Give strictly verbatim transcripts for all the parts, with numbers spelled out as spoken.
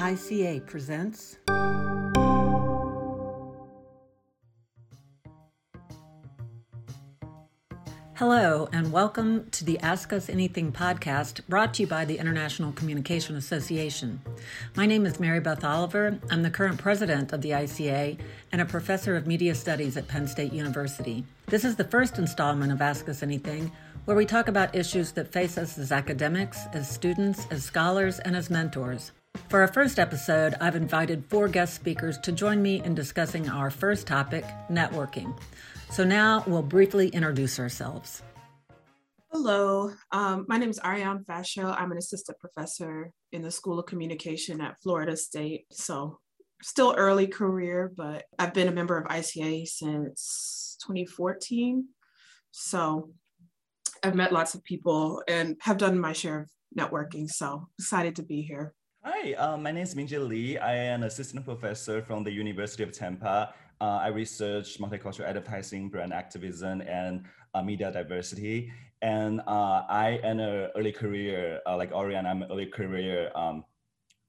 I C A presents Hello and welcome to the Ask Us Anything podcast, brought to you by the International Communication Association. My name is Mary Beth Oliver. I'm the current president of the I C A and a professor of media studies at Penn State University. This is the first installment of Ask Us Anything, where we talk about issues that face us as academics, as students, as scholars, and as mentors. For our first episode, I've invited four guest speakers to join me in discussing our first topic, networking. So now we'll briefly introduce ourselves. Hello, um, my name is Arienne Ferchaud. I'm an assistant professor in the School of Communication at Florida State. So still early career, but I've been a member of I C A since twenty fourteen. So I've met lots of people and have done my share of networking. So excited to be here. Hi, uh, my name is Minjie Li. I am an assistant professor from the University of Tampa. Uh, I research multicultural advertising, brand activism, and uh, media diversity. And uh, I am an early career, uh, like Ariane, I'm an early career um,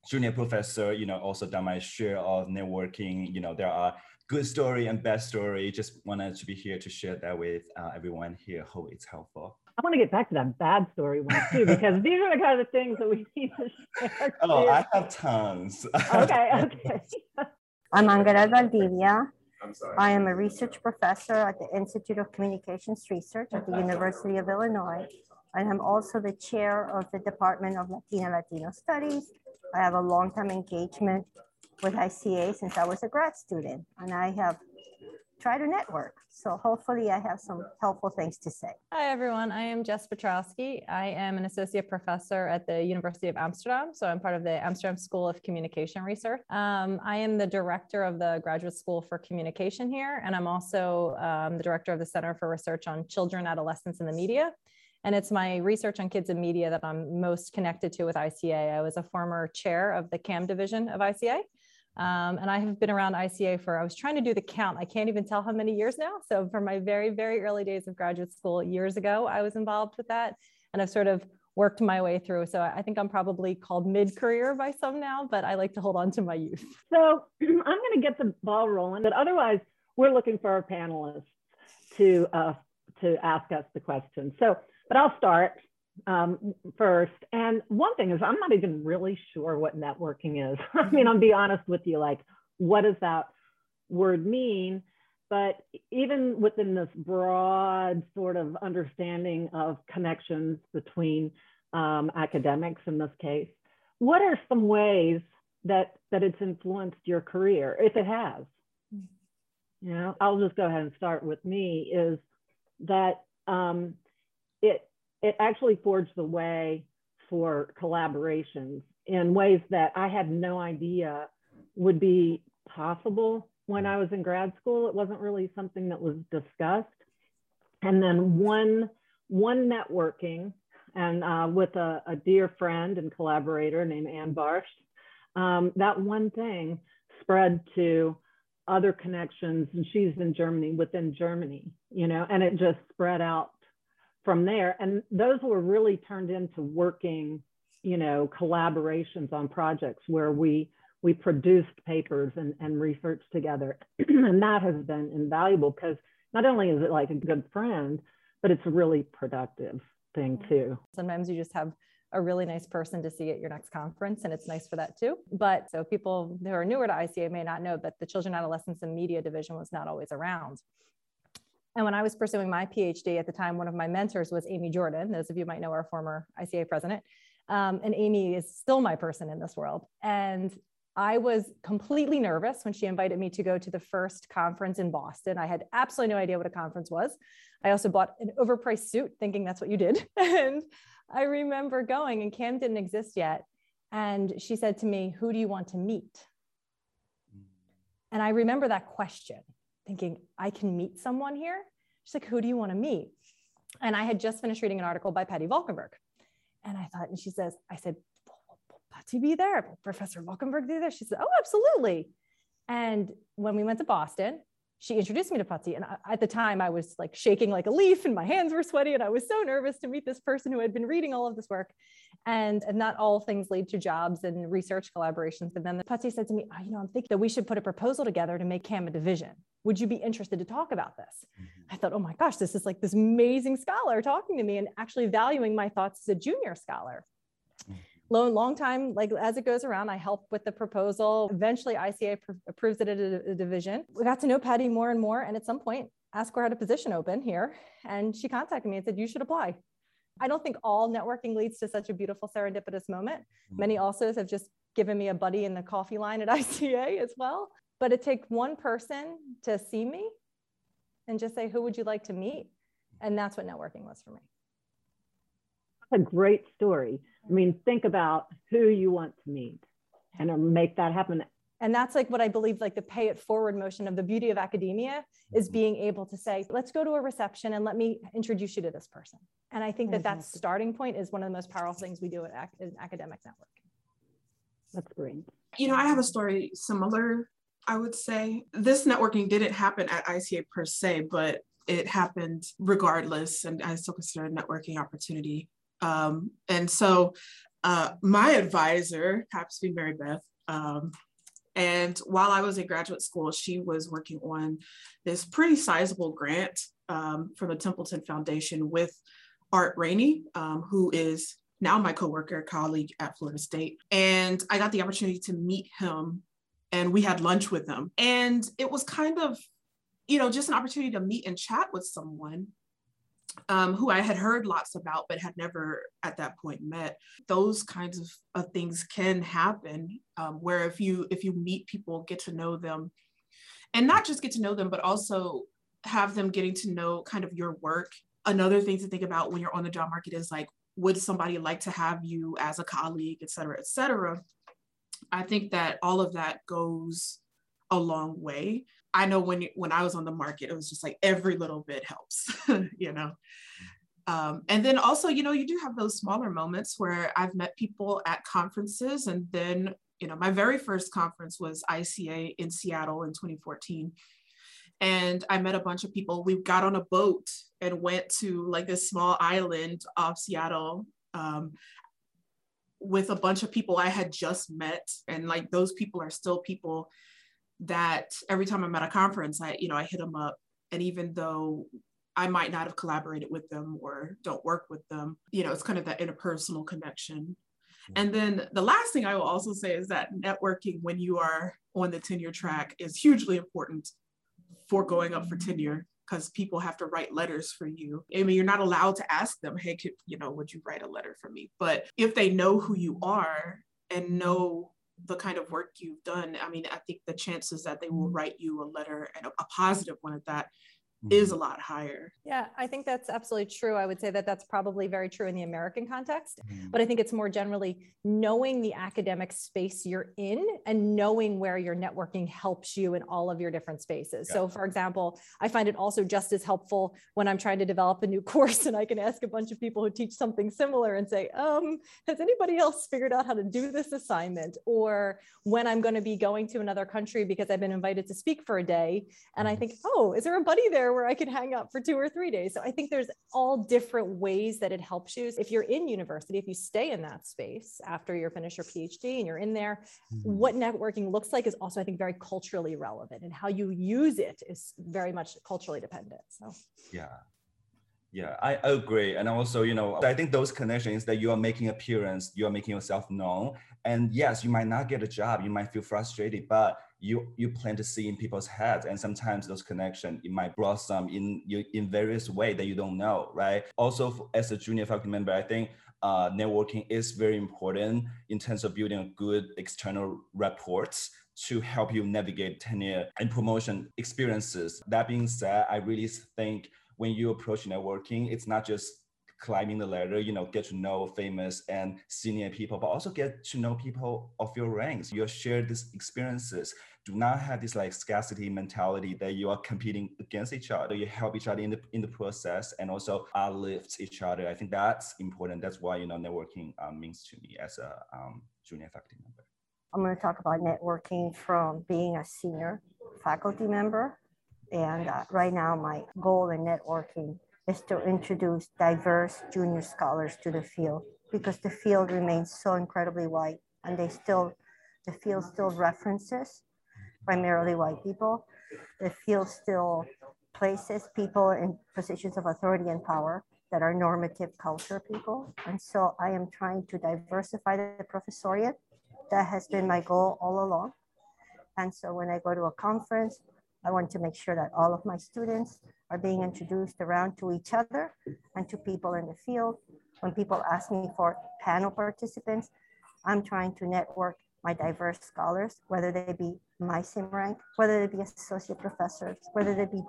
junior professor, you know, also done my share of networking. You know, there are good story and bad story. Just wanted to be here to share that with uh, everyone here. Hope it's helpful. I want to get back to that bad story one too, because these are the kind of things that we need to share. Oh, too. I have tons. Okay, okay. I'm Angharad N. Valdivia. I'm sorry. I am a research professor at the Institute of Communications Research at the University of Illinois, and I'm also the chair of the Department of Latina Latino Studies. I have a long-time engagement with I C A since I was a grad student, and I have tried to network. So hopefully I have some helpful things to say. Hi, everyone. I am Jessica Piotrowski. I am an associate professor at the University of Amsterdam. So I'm part of the Amsterdam School of Communication Research. Um, I am the director of the Graduate School for Communication here. And I'm also um, the director of the Center for Research on Children, Adolescents, and the Media. And it's my research on kids and media that I'm most connected to with I C A. I was a former chair of the C A M division of I C A. Um, and I have been around I C A for, I was trying to do the count. I can't even tell how many years now. So from my very, very early days of graduate school years ago, I was involved with that. And I've sort of worked my way through. So I think I'm probably called mid-career by some now, but I like to hold on to my youth. So I'm going to get the ball rolling, but otherwise we're looking for our panelists to, uh, to ask us the question. So, but I'll start um first. And one thing is, I'm not even really sure what networking is. I mean, I'll be honest with you, like, what does that word mean? But even within this broad sort of understanding of connections between um, academics in this case, what are some ways that that it's influenced your career, if it has? You know, I'll just go ahead and start with me, is that um, it It actually forged the way for collaborations in ways that I had no idea would be possible when I was in grad school. It wasn't really something that was discussed. And then one, one networking, and uh, with a, a dear friend and collaborator named Ann Barsch, um, that one thing spread to other connections, and she's in Germany, within Germany, you know, and it just spread out from there. And those were really turned into working, you know, collaborations on projects where we we produced papers and, and research together. And that has been invaluable, because not only is it like a good friend, but it's a really productive thing too. Sometimes you just have a really nice person to see at your next conference, and it's nice for that too. But so people who are newer to I C A may not know that the Children, Adolescents, and Media division was not always around. And when I was pursuing my PhD at the time, one of my mentors was Amy Jordan. Those of you might know our former I C A president. Um, and Amy is still my person in this world. And I was completely nervous when she invited me to go to the first conference in Boston. I had absolutely no idea what a conference was. I also bought an overpriced suit thinking that's what you did. And I remember going, and C A M didn't exist yet. And she said to me, "Who do you want to meet?" And I remember that question, thinking, I can meet someone here? She's like, "Who do you want to meet?" And I had just finished reading an article by Patti Valkenburg. And I thought, and she says, I said, "Will Patti be there? Will Professor Valkenburg be there?" She said, "Oh, absolutely." And when we went to Boston, she introduced me to Patti. And I, at the time I was like shaking like a leaf and my hands were sweaty and I was so nervous to meet this person who had been reading all of this work. And, and not all things lead to jobs and research collaborations. And then Patti said to me, oh, you know, I'm thinking that we should put a proposal together to make CAM a division. Would you be interested to talk about this? Mm-hmm. I thought, oh my gosh, this is like this amazing scholar talking to me and actually valuing my thoughts as a junior scholar. Mm-hmm. Long, long time, like as it goes around, I helped with the proposal. Eventually I C A pr- approves it at a, a division. We got to know Patti more and more. And at some point, Asquire had a position open here and she contacted me and said, you should apply. I don't think all networking leads to such a beautiful serendipitous moment. Mm-hmm. Many also have just given me a buddy in the coffee line at I C A as well. But it takes one person to see me and just say, who would you like to meet? And that's what networking was for me. That's a great story. I mean, think about who you want to meet and make that happen. And that's like what I believe, like the pay it forward motion of the beauty of academia is being able to say, let's go to a reception and let me introduce you to this person. And I think that that starting point is one of the most powerful things we do at ac- in academic networking. That's great. You know, I have a story similar, I would say. This networking didn't happen at I C A per se, but it happened regardless. And I still consider it a networking opportunity. Um, and so uh, my advisor happens to be Mary Beth. Um, and while I was in graduate school, she was working on this pretty sizable grant um, from the Templeton Foundation with Art Rainey, um, who is now my coworker, colleague at Florida State. And I got the opportunity to meet him and we had lunch with him. And it was kind of, you know, just an opportunity to meet and chat with someone Um, who I had heard lots about, but had never at that point met. Those kinds of uh, things can happen um, where if you if you meet people, get to know them, and not just get to know them, but also have them getting to know kind of your work. Another thing to think about when you're on the job market is like, would somebody like to have you as a colleague, et cetera, et cetera. I think that all of that goes a long way. I know when when I was on the market, it was just like every little bit helps, you know. Um, and then also, you know, you do have those smaller moments where I've met people at conferences. And then, you know, my very first conference was I C A in Seattle in twenty fourteen. And I met a bunch of people. We got on a boat and went to like this small island off Seattle um, with a bunch of people I had just met. And like those people are still people that every time I'm at a conference, I, you know, I hit them up. And even though I might not have collaborated with them or don't work with them, you know, it's kind of that interpersonal connection. And then the last thing I will also say is that networking when you are on the tenure track is hugely important for going up for tenure, because people have to write letters for you. I mean, you're not allowed to ask them, hey, could, you know, would you write a letter for me? But if they know who you are and know the kind of work you've done, I mean, I think the chances that they will write you a letter, and a, a positive one at that, mm-hmm. is a lot higher. Yeah, I think that's absolutely true. I would say that that's probably very true in the American context, mm-hmm. but I think it's more generally knowing the academic space you're in and knowing where your networking helps you in all of your different spaces. Yeah. So for example, I find it also just as helpful when I'm trying to develop a new course and I can ask a bunch of people who teach something similar and say, um, has anybody else figured out how to do this assignment? Or when I'm going to be going to another country because I've been invited to speak for a day. And I think, oh, is there a buddy there where I could hang out for two or three days? So I think there's all different ways that it helps you. If you're in university, if you stay in that space after you finish your PhD and you're in there, mm-hmm. what networking looks like is also, I think, very culturally relevant, and how you use it is very much culturally dependent. So yeah, yeah, I agree. And also, you know, I think those connections that you are making appearance, you are making yourself known. And yes, you might not get a job, you might feel frustrated, but you you plan to see in people's heads, and sometimes those connections, it might blossom in in various ways that you don't know, right? Also, as a junior faculty member, I think uh, networking is very important in terms of building a good external rapport to help you navigate tenure and promotion experiences. That being said, I really think when you approach networking, it's not just climbing the ladder, you know, get to know famous and senior people, but also get to know people of your ranks. You share these experiences. Do not have this like scarcity mentality that you are competing against each other. You help each other in the in the process, and also uplift each other. I think that's important. That's why, you know, networking um, means to me as a um, junior faculty member. I'm going to talk about networking from being a senior faculty member. And uh, right now, my goal in networking is to introduce diverse junior scholars to the field, because the field remains so incredibly white, and they still, the field still references primarily white people. The field still places people in positions of authority and power that are normative culture people. And so I am trying to diversify the professoriate. That has been my goal all along. And so when I go to a conference, I want to make sure that all of my students are being introduced around to each other and to people in the field. When people ask me for panel participants, I'm trying to network my diverse scholars, whether they be my sim rank, whether they be associate professors, whether they be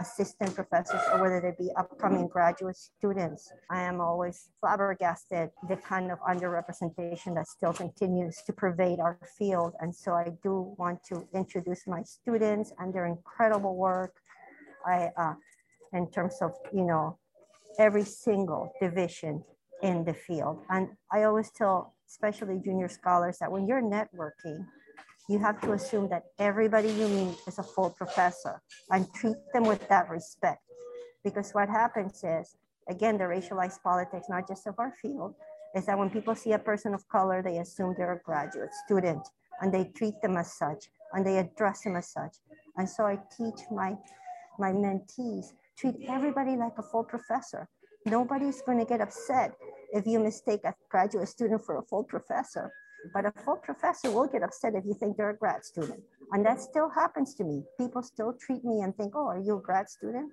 assistant professors, or whether they be upcoming graduate students. I am always flabbergasted the kind of underrepresentation that still continues to pervade our field. And so I do want to introduce my students and their incredible work. I, uh, in terms of, you know, every single division in the field. And I always tell, especially junior scholars, that when you're networking, you have to assume that everybody you meet is a full professor and treat them with that respect. Because what happens is, again, the racialized politics, not just of our field, is that when people see a person of color, they assume they're a graduate student and they treat them as such and they address them as such. And so I teach my, my mentees, treat everybody like a full professor. Nobody's going to get upset if you mistake a graduate student for a full professor. But a full professor will get upset if you think they're a grad student. And that still happens to me. People still treat me and think, oh, are you a grad student?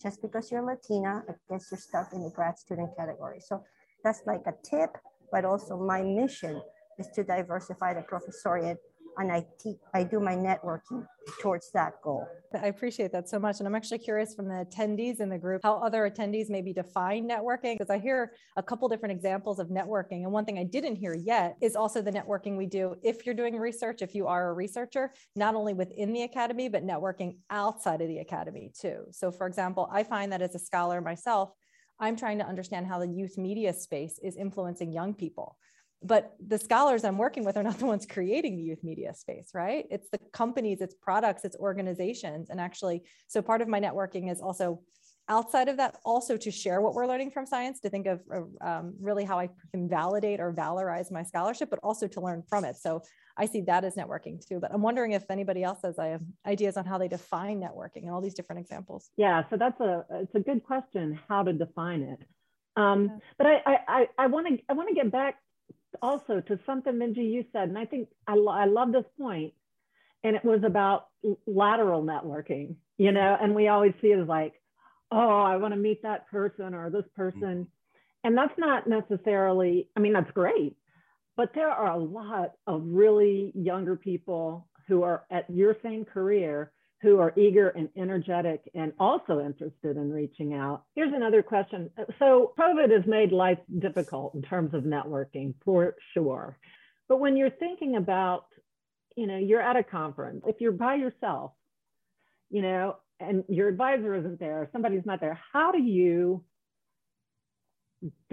Just because you're Latina, I guess you're stuck in the grad student category. So that's like a tip, but also my mission is to diversify the professoriate, and I, te- I do my networking towards that goal. I appreciate that so much. And I'm actually curious from the attendees in the group, how other attendees maybe define networking, because I hear a couple different examples of networking. And one thing I didn't hear yet is also the networking we do if you're doing research, if you are a researcher, not only within the academy, but networking outside of the academy too. So for example, I find that as a scholar myself, I'm trying to understand how the youth media space is influencing young people. But the scholars I'm working with are not the ones creating the youth media space, right? It's the companies, it's products, it's organizations. And actually, so part of my networking is also outside of that, also to share what we're learning from science, to think of um, really how I can validate or valorize my scholarship, but also to learn from it. So I see that as networking too, but I'm wondering if anybody else has I have ideas on how they define networking and all these different examples. Yeah, so that's a, it's a good question, how to define it. Um, but I, I, I want to I want to get back also to something, Minjie, you said, and I think I, lo I love this point, and it was about lateral networking, you know, and we always see it as like, oh, I want to meet that person or this person. And that's not necessarily, I mean, that's great, but there are a lot of really younger people who are at your same career who are eager and energetic and also interested in reaching out. Here's another question. So COVID has made life difficult in terms of networking, for sure. But when you're thinking about, you know, you're at a conference, if you're by yourself, you know, and your advisor isn't there, somebody's not there, how do you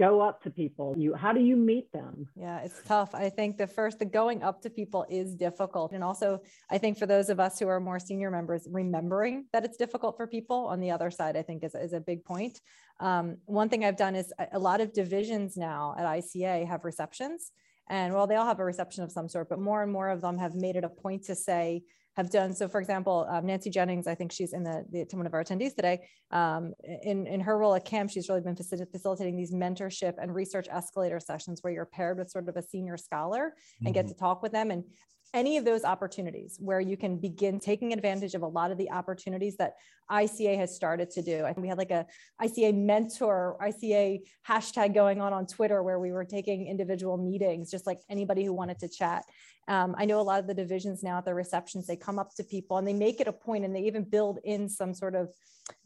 go up to people? You, how do you meet them? Yeah, it's tough. I think the first, the going up to people is difficult. And also I think for those of us who are more senior members, remembering that it's difficult for people on the other side, I think is, is a big point. Um, one thing I've done is a lot of divisions now at I C A have receptions, and well, they all have a reception of some sort, but more and more of them have made it a point to say, have done. So for example, um, Nancy Jennings, I think she's in the, the one of our attendees today, um, in, in her role at CAMP, she's really been facil facilitating these mentorship and research escalator sessions where you're paired with sort of a senior scholar and mm-hmm. get to talk with them. And any of those opportunities where you can begin taking advantage of a lot of the opportunities that I C A has started to do. I think we had like a I C A mentor, I C A hashtag going on on Twitter where we were taking individual meetings, just like anybody who wanted to chat. Um, I know a lot of the divisions now at their receptions, they come up to people and they make it a point and they even build in some sort of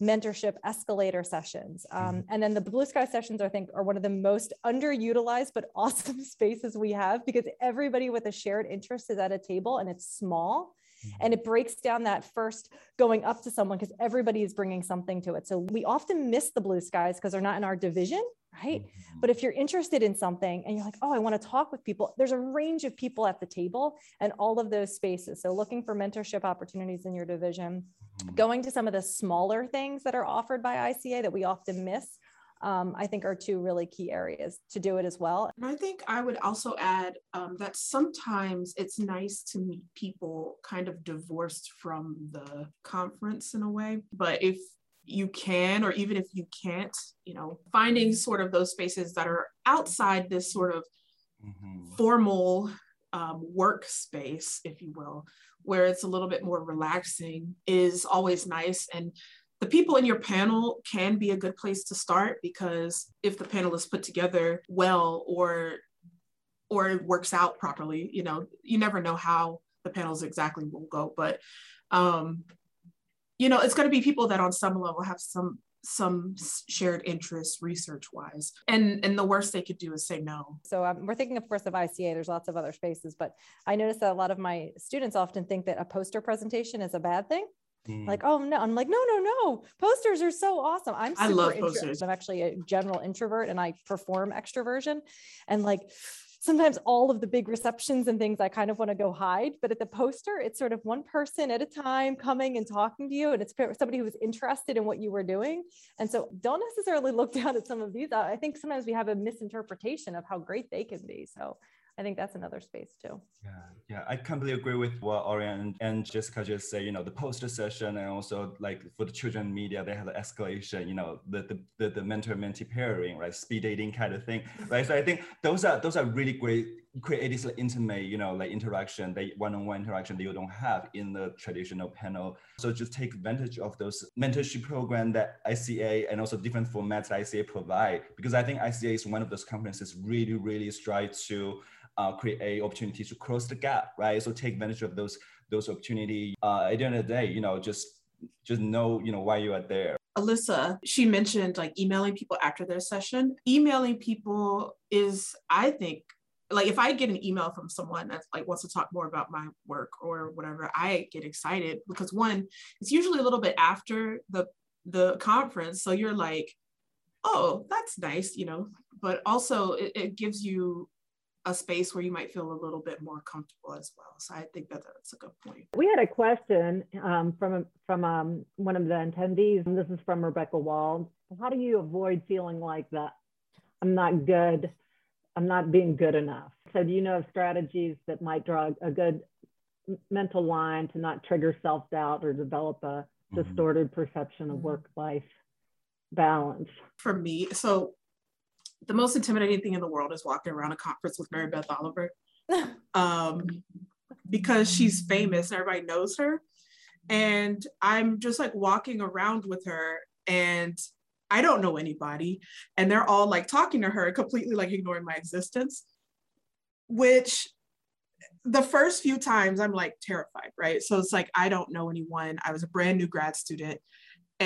mentorship escalator sessions. Um, and then the Blue Sky sessions, I think, are one of the most underutilized but awesome spaces we have, because everybody with a shared interest is at a table and it's small. And it breaks down that first going up to someone because everybody is bringing something to it. So we often miss the Blue Skies because they're not in our division, right? But if you're interested in something and you're like, oh, I want to talk with people, there's a range of people at the table and all of those spaces. So looking for mentorship opportunities in your division, going to some of the smaller things that are offered by I C A that we often miss, um, I think are two really key areas to do it as well. And I think I would also add um, that sometimes it's nice to meet people kind of divorced from the conference in a way, but if you can, or even if you can't, you know, finding sort of those spaces that are outside this sort of mm-hmm. formal um, workspace, if you will, where it's a little bit more relaxing is always nice. And the people in your panel can be a good place to start, because if the panel is put together well, or or it works out properly, you know, you never know how the panels exactly will go, but um you know, it's going to be people that on some level have some some shared interests research wise. And, and the worst they could do is say no. So um, we're thinking, of course, of I C A. There's lots of other spaces, but I noticed that a lot of my students often think that a poster presentation is a bad thing. Mm. Like, oh, no. I'm like, no, no, no. Posters are so awesome. I'm super I love posters. I'm actually a general introvert and I perform extroversion. And like, sometimes all of the big receptions and things I kind of want to go hide, but at the poster, it's sort of one person at a time coming and talking to you. And it's somebody who is interested in what you were doing. And so don't necessarily look down at some of these. I think sometimes we have a misinterpretation of how great they can be. So I think that's another space too. Yeah, yeah, I completely agree with what Arienne and Jessica just said, you know, the poster session, and also like for the children media, they have the escalation, you know, the the, the, the mentor-mentee pairing, right? Speed dating kind of thing, right? So I think those are those are really great, create this like, intimate, you know, like interaction, the one-on-one interaction that you don't have in the traditional panel. So just take advantage of those mentorship program that I C A and also different formats that I C A provide, because I think I C A is one of those conferences really, really strive to Uh, create opportunities to close the gap, right? So take advantage of those those opportunities. Uh, at the end of the day, you know, just just know, you know, why you are there. Alyssa, she mentioned like emailing people after their session. Emailing people is, I think, like if I get an email from someone that like wants to talk more about my work or whatever, I get excited because one, it's usually a little bit after the the conference, so you're like, oh, that's nice, you know. But also, it, it gives you a space where you might feel a little bit more comfortable as well. So I think that that's a good point. We had a question um, from, from um, one of the attendees, and this is from Rebecca Wald. How do you avoid feeling like that? I'm not good, I'm not being good enough. So do you know of strategies that might draw a good mental line to not trigger self-doubt or develop a mm-hmm. distorted perception of work-life balance? For me, so the most intimidating thing in the world is walking around a conference with Mary Beth Oliver um, because she's famous and everybody knows her. And I'm just like walking around with her and I don't know anybody. And they're all like talking to her, completely like ignoring my existence, which the first few times I'm like terrified, right? So it's like, I don't know anyone. I was a brand new grad student.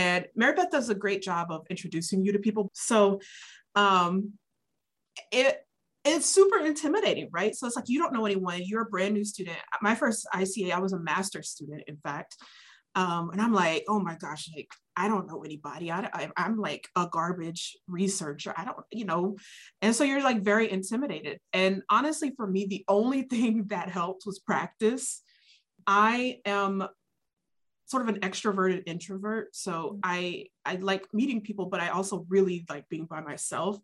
And Mary Beth does a great job of introducing you to people. So um, it it's super intimidating, right? So it's like, you don't know anyone, you're a brand new student. My first I C A, I was a master's student, in fact. Um, and I'm like, oh my gosh, like, I don't know anybody. I, I, I'm like a garbage researcher. I don't, you know, and so you're like very intimidated. And honestly, for me, the only thing that helped was practice. I am sort of an extroverted introvert. So I, I like meeting people, but I also really like being by myself.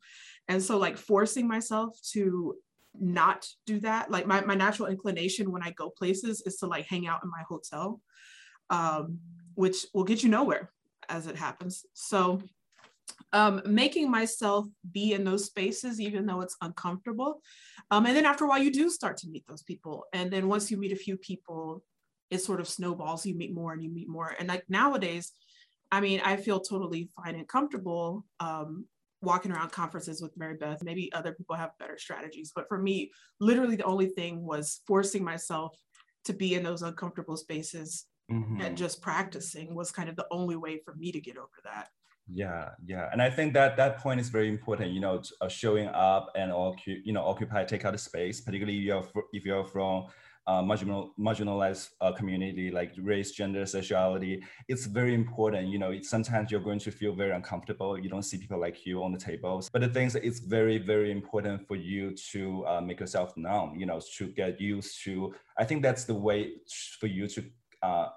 And so like forcing myself to not do that, like my, my natural inclination when I go places is to like hang out in my hotel, um, which will get you nowhere as it happens. So um, making myself be in those spaces, even though it's uncomfortable. Um, and then after a while you do start to meet those people. And then once you meet a few people, it sort of snowballs, you meet more and you meet more. And like nowadays, I mean, I feel totally fine and comfortable um, walking around conferences with Mary Beth. Maybe other people have better strategies, but for me, literally the only thing was forcing myself to be in those uncomfortable spaces mm-hmm. and just practicing was kind of the only way for me to get over that. Yeah, yeah. And I think that that point is very important, you know, uh, showing up and, you know, occupy, take out a space, particularly if you're, if you're from uh, marginal, marginalized uh, community, like race, gender, sexuality. It's very important. You know, it's, sometimes you're going to feel very uncomfortable. You don't see people like you on the tables. But the thing is, it's very, very important for you to uh, make yourself known, you know, to get used to. I think that's the way for you to uh,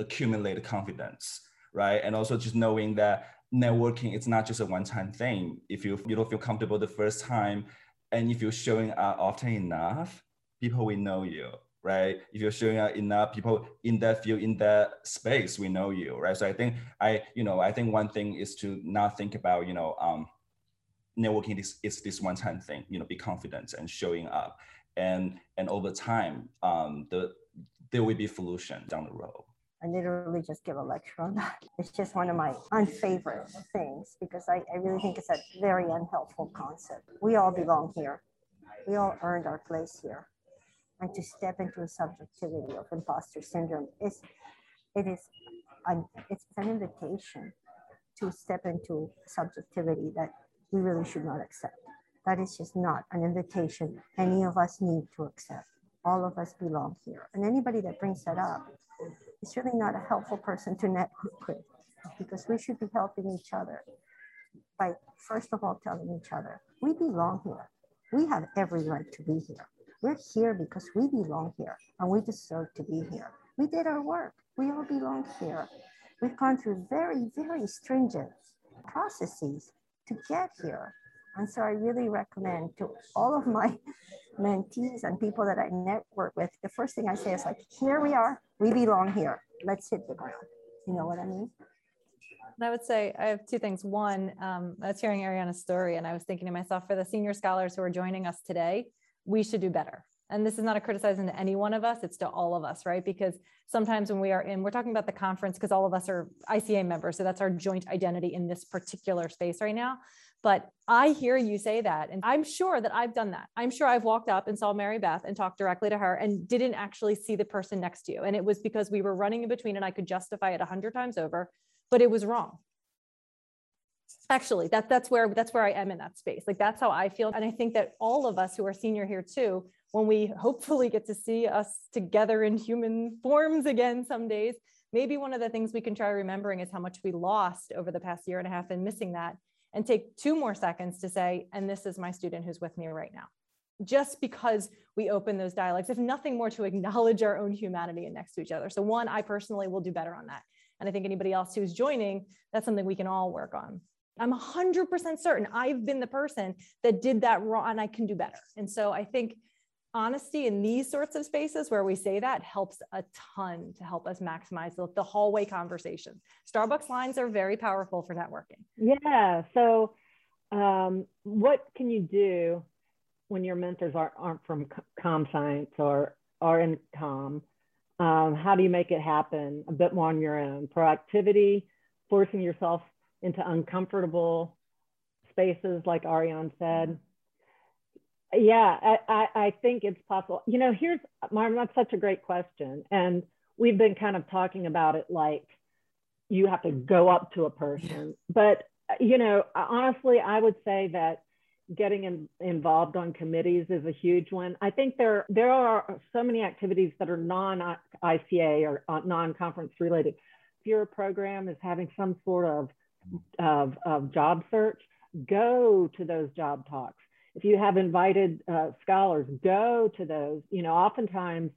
accumulate confidence, right? And also just knowing that networking, it's not just a one-time thing. If you, you don't feel comfortable the first time, and if you're showing up often enough, people will know you, right? If you're showing up enough, people in that field, in that space, we know you, right? So I think I, you know, I think one thing is to not think about, you know, um, networking is, is this one-time thing. You know, be confident and showing up, and and over time, um, the there will be a solution down the road. I literally just give a lecture on that. It's just one of my unfavorite things because I, I really think it's a very unhelpful concept. We all belong here. We all earned our place here. And to step into a subjectivity of imposter syndrome, is, it is an, it's an invitation to step into subjectivity that we really should not accept. That is just not an invitation any of us need to accept. All of us belong here. And anybody that brings that up, it's really not a helpful person to network with, because we should be helping each other by, first of all, telling each other, we belong here. We have every right to be here. We're here because we belong here and we deserve to be here. We did our work. We all belong here. We've gone through very, very stringent processes to get here. And so I really recommend to all of my mentees and people that I network with, the first thing I say is like, here we are, we belong here, let's hit the ground. You know what I mean? And I would say I have two things. One, um, I was hearing Ariana's story and I was thinking to myself, for the senior scholars who are joining us today, we should do better. And this is not a criticism to any one of us, it's to all of us, right? Because sometimes when we are in, we're talking about the conference because all of us are I C A members. So that's our joint identity in this particular space right now. But I hear you say that. And I'm sure that I've done that. I'm sure I've walked up and saw Mary Beth and talked directly to her and didn't actually see the person next to you. And it was because we were running in between and I could justify it a hundred times over, but it was wrong. Actually, that, that's where, that's where I am in that space. Like, that's how I feel. And I think that all of us who are senior here too, when we hopefully get to see us together in human forms again some days, maybe one of the things we can try remembering is how much we lost over the past year and a half and missing that, and take two more seconds to say, and this is my student who's with me right now. Just because we open those dialogues, if nothing more, to acknowledge our own humanity and next to each other. So one, I personally will do better on that. And I think anybody else who's joining, that's something we can all work on. I'm one hundred percent certain I've been the person that did that wrong and I can do better. And so I think honesty in these sorts of spaces where we say that helps a ton to help us maximize the, the hallway conversations. Starbucks lines are very powerful for networking. Yeah. So um, what can you do when your mentors aren't, aren't from comm science or are in comm? Um, how do you make it happen a bit more on your own? Proactivity, forcing yourself into uncomfortable spaces like Ariane said. Yeah, I, I, I think it's possible. You know, here's, Marm, that's such a great question. And we've been kind of talking about it like you have to go up to a person. But, you know, honestly, I would say that getting in, involved on committees is a huge one. I think there, there are so many activities that are non I C A or non-conference related. If your program is having some sort of, of, of job search, go to those job talks. If you have invited uh, scholars, go to those. You know, oftentimes,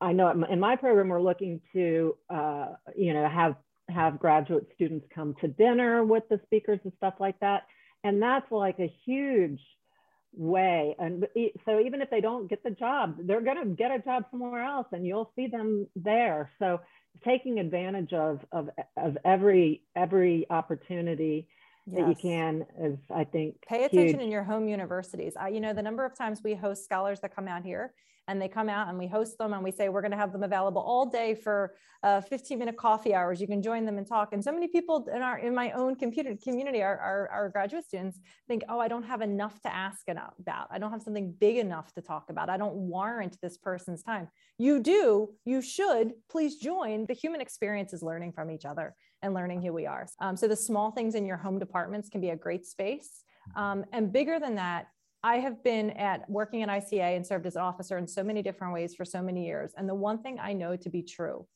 I know in my program, we're looking to, uh, you know, have, have graduate students come to dinner with the speakers and stuff like that. And that's like a huge way. And so even if they don't get the job, they're going to get a job somewhere else and you'll see them there. So taking advantage of, of, of every, every opportunity that yes. you can, is I think pay attention huge. In your home universities. I, you know, the number of times we host scholars that come out here and they come out and we host them and we say, we're going to have them available all day for uh, fifteen minute coffee hours. You can join them and talk. And so many people in our, in my own computer community, our, our, our graduate students think, oh, I don't have enough to ask about. I don't have something big enough to talk about. I don't warrant this person's time. You do, you should, please join. The human experience is learning from each other and learning who we are. Um, so the small things in your home departments can be a great space. Um, and bigger than that, I have been at working at I C A and served as an officer in so many different ways for so many years. And the one thing I know to be true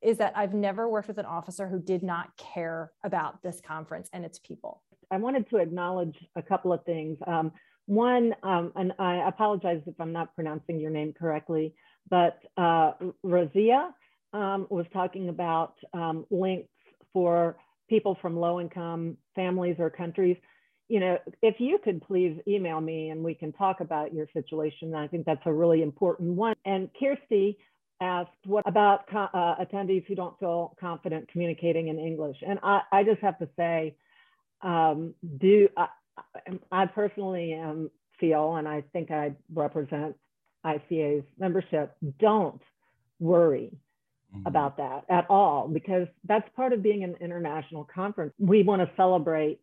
is that I've never worked with an officer who did not care about this conference and its people. I wanted to acknowledge a couple of things. Um, one, um, and I apologize if I'm not pronouncing your name correctly, but uh, Razia um, was talking about um, links for people from low-income families or countries. You know, if you could please email me and we can talk about your situation. I think that's a really important one. And Kirsty asked, what about uh, attendees who don't feel confident communicating in English? And I, I just have to say, um, do I, I personally um, feel, and I think I represent I C A's membership, don't worry mm-hmm. about that at all, because that's part of being an international conference. We want to celebrate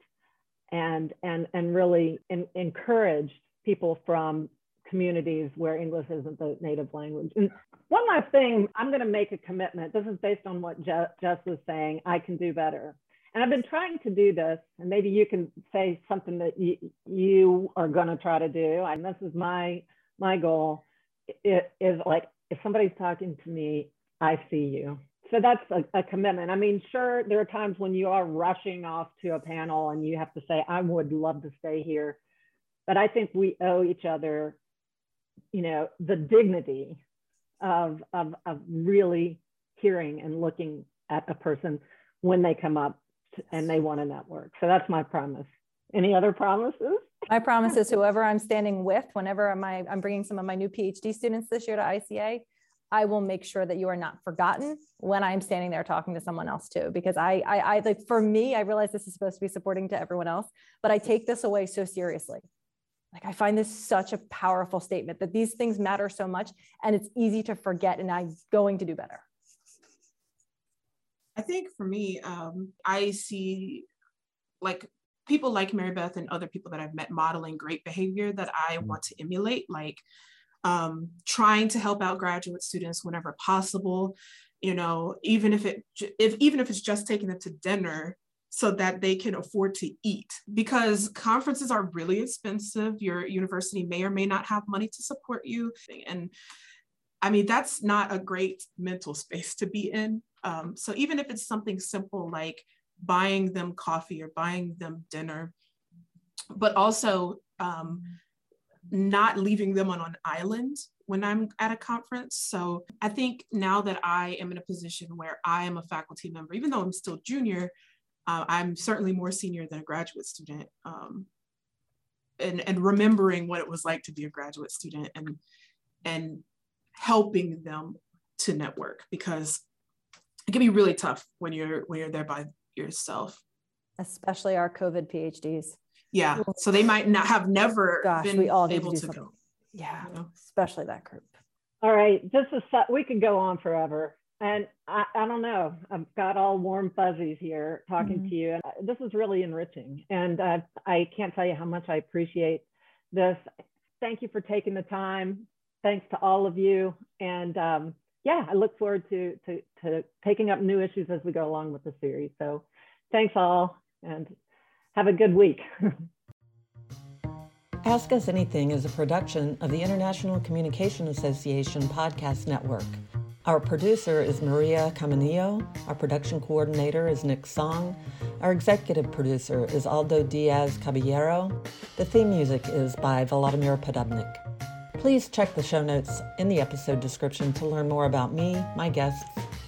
and and and really in, encourage people from communities where English isn't the native language. And one last thing, I'm going to make a commitment. This is based on what Je- Jess was saying. I can do better. And I've been trying to do this, and maybe you can say something that you, you are going to try to do. And this is my my goal. It is like, if somebody's talking to me, I see you. So that's a, a commitment. I mean, sure, there are times when you are rushing off to a panel and you have to say, I would love to stay here. But I think we owe each other, you know, the dignity of, of, of really hearing and looking at a person when they come up and they want to network. So that's my promise. Any other promises? My promise is whoever I'm standing with, whenever my, I'm bringing some of my new PhD students this year to I C A, I will make sure that you are not forgotten when I'm standing there talking to someone else too, because I, I, I like for me, I realize this is supposed to be supporting to everyone else, but I take this away so seriously. Like, I find this such a powerful statement that these things matter so much, and it's easy to forget, and I'm going to do better. I think for me, um, I see like people like Mary Beth and other people that I've met modeling great behavior that I want to emulate, like Um, trying to help out graduate students whenever possible, you know, even if it, if even if it's just taking them to dinner so that they can afford to eat, because conferences are really expensive. Your university may or may not have money to support you. And I mean, that's not a great mental space to be in. Um, so even if it's something simple like buying them coffee or buying them dinner, but also, um, not leaving them on an island when I'm at a conference. So I think now that I am in a position where I am a faculty member, even though I'm still junior, uh, I'm certainly more senior than a graduate student. Um, and, and remembering what it was like to be a graduate student and, and helping them to network, because it can be really tough when you're, when you're there by yourself. Especially our COVID PhDs. Yeah, so they might not have never Gosh, been we all able to, to go. Yeah, you know? Especially that group. All right, this is we could go on forever, and I, I don't know. I've got all warm fuzzies here talking mm-hmm. to you, and this is really enriching. And uh, I can't tell you how much I appreciate this. Thank you for taking the time. Thanks to all of you, and um, yeah, I look forward to, to to taking up new issues as we go along with the series. So, thanks all, and. Have a good week. Ask Us Anything is a production of the International Communication Association Podcast Network. Our producer is Maria Caminillo. Our production coordinator is Nick Song. Our executive producer is Aldo Diaz Caballero. The theme music is by Vladimir Podubnik. Please check the show notes in the episode description to learn more about me, my guests,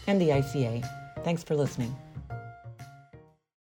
and the I C A. Thanks for listening.